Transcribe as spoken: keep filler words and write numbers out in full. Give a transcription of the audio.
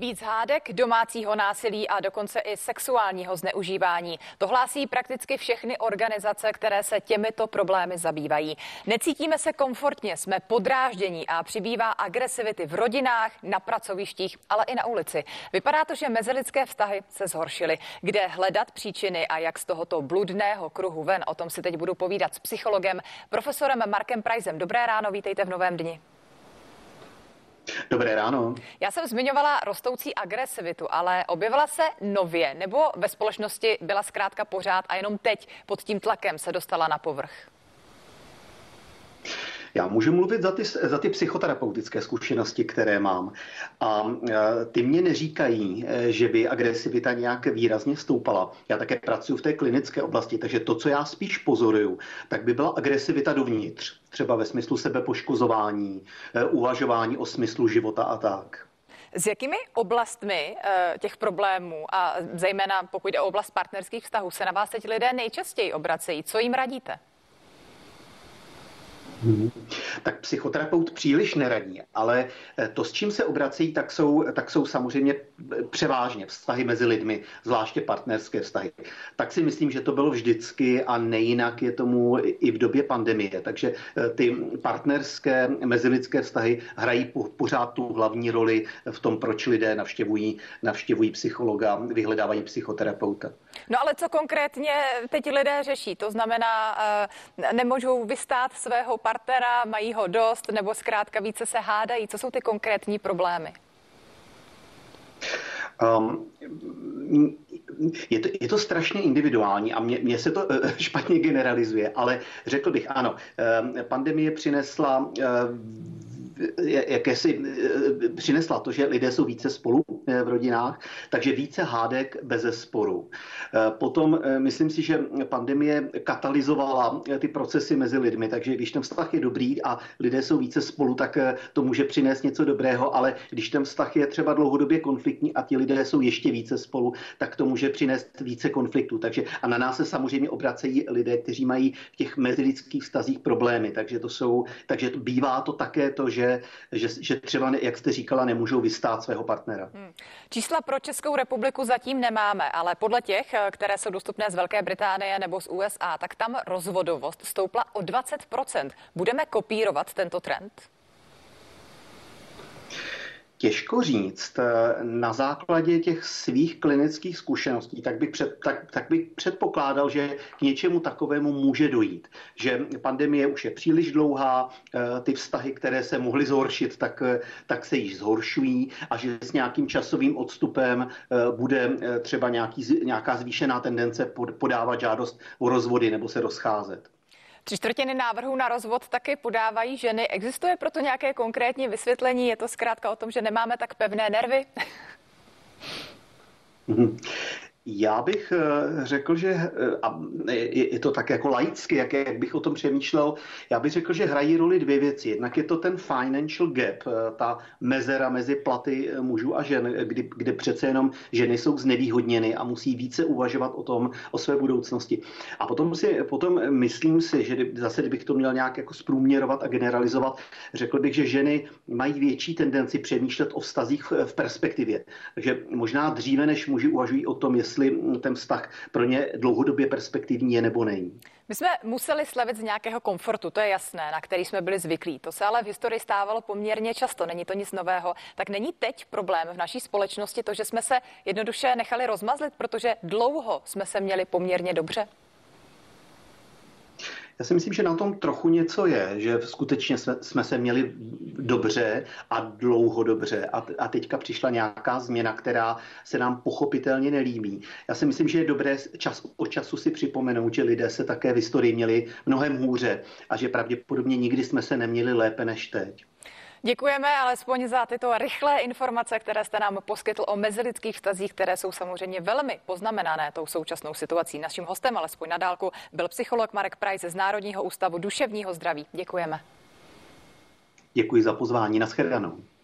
Víc hádek, domácího násilí a dokonce i sexuálního zneužívání. To hlásí prakticky všechny organizace, které se těmito problémy zabývají. Necítíme se komfortně, jsme podráždění a přibývá agresivity v rodinách, na pracovištích, ale i na ulici. Vypadá to, že mezilidské vztahy se zhoršily. Kde hledat příčiny a jak z tohoto bludného kruhu ven? O tom si teď budu povídat s psychologem, profesorem Markem Preissem. Dobré ráno, vítejte v Novém dni. Dobré ráno. Já jsem zmiňovala rostoucí agresivitu, ale objevila se nově, nebo ve společnosti byla zkrátka pořád a jenom teď pod tím tlakem se dostala na povrch? Já můžu mluvit za ty, za ty psychoterapeutické zkušenosti, které mám. A ty mě neříkají, že by agresivita nějak výrazně stoupala. Já také pracuji v té klinické oblasti, takže to, co já spíš pozoruju, tak by byla agresivita dovnitř. Třeba ve smyslu sebepoškozování, uvažování o smyslu života a tak. S jakými oblastmi těch problémů, a zejména pokud jde o oblast partnerských vztahů, se na vás teď lidé nejčastěji obracejí? Co jim radíte? Hmm. Tak psychoterapeut příliš neradí, ale to, s čím se obrací, tak jsou, tak jsou samozřejmě převážně vztahy mezi lidmi, zvláště partnerské vztahy. Tak si myslím, že to bylo vždycky a nejinak je tomu i v době pandemie. Takže ty partnerské, mezilidské vztahy hrají pořád tu hlavní roli v tom, proč lidé navštěvují, navštěvují psychologa, vyhledávají psychoterapeuta. No ale co konkrétně teď lidé řeší? To znamená, nemůžou vystát svého partnera, partnera, mají ho dost, nebo zkrátka více se hádají? Co jsou ty konkrétní problémy? Um, je, to, je to strašně individuální a mně, mně se to špatně generalizuje, ale řekl bych ano, pandemie přinesla... jakési přinesla to, že lidé jsou více spolu v rodinách, takže více hádek beze sporu. Potom myslím si, že pandemie katalyzovala ty procesy mezi lidmi, takže když ten vztah je dobrý a lidé jsou více spolu, tak to může přinést něco dobrého, ale když ten vztah je třeba dlouhodobě konfliktní a ti lidé jsou ještě více spolu, tak to může přinést více konfliktů. Takže a na nás se samozřejmě obracejí lidé, kteří mají v těch mezilidských vztazích problémy, takže to jsou, takže bývá to také to, že Že, že třeba, jak jste říkala, nemůžou vystát svého partnera. Hmm. Čísla pro Českou republiku zatím nemáme, ale podle těch, které jsou dostupné z Velké Británie nebo z U S A, tak tam rozvodovost stoupla o dvacet procent. Budeme kopírovat tento trend? Těžko říct. Na základě těch svých klinických zkušeností tak bych, před, tak, tak bych předpokládal, že k něčemu takovému může dojít. Že pandemie už je příliš dlouhá, ty vztahy, které se mohly zhoršit, tak, tak se již zhoršují a že s nějakým časovým odstupem bude třeba nějaký, nějaká zvýšená tendence podávat žádost o rozvody nebo se rozcházet. Tři čtvrtiny návrhů na rozvod taky podávají ženy. Existuje proto nějaké konkrétní vysvětlení? Je to zkrátka o tom, že nemáme tak pevné nervy? Já bych řekl, že, a je to tak jako laicky, jak, jak bych o tom přemýšlel, já bych řekl, že hrají roli dvě věci. Jednak je to ten financial gap, ta mezera mezi platy mužů a žen, kdy, kde přece jenom ženy jsou znevýhodněny a musí více uvažovat o tom, o své budoucnosti. A potom, si, potom myslím si, že zase, kdybych to měl nějak jako zprůměrovat a generalizovat, řekl bych, že ženy mají větší tendenci přemýšlet o vztazích v perspektivě. Takže možná dříve, než muži uvažují o tom, jestli ten vztah pro ně dlouhodobě perspektivní je nebo není. My jsme museli slevit z nějakého komfortu, to je jasné, na který jsme byli zvyklí. To se ale v historii stávalo poměrně často, není to nic nového. Tak není teď problém v naší společnosti to, že jsme se jednoduše nechali rozmazlit, protože dlouho jsme se měli poměrně dobře? Já si myslím, že na tom trochu něco je, že skutečně jsme, jsme se měli dobře a dlouho dobře a, a teďka přišla nějaká změna, která se nám pochopitelně nelíbí. Já si myslím, že je dobré čas od času si připomenout, že lidé se také v historii měli mnohem hůře a že pravděpodobně nikdy jsme se neměli lépe než teď. Děkujeme alespoň za tyto rychlé informace, které jste nám poskytl o mezilidských vztazích, které jsou samozřejmě velmi poznamenané tou současnou situací. Naším hostem, alespoň na dálku, byl psycholog Marek Preiss z Národního ústavu duševního zdraví. Děkujeme. Děkuji za pozvání. Nashledanou.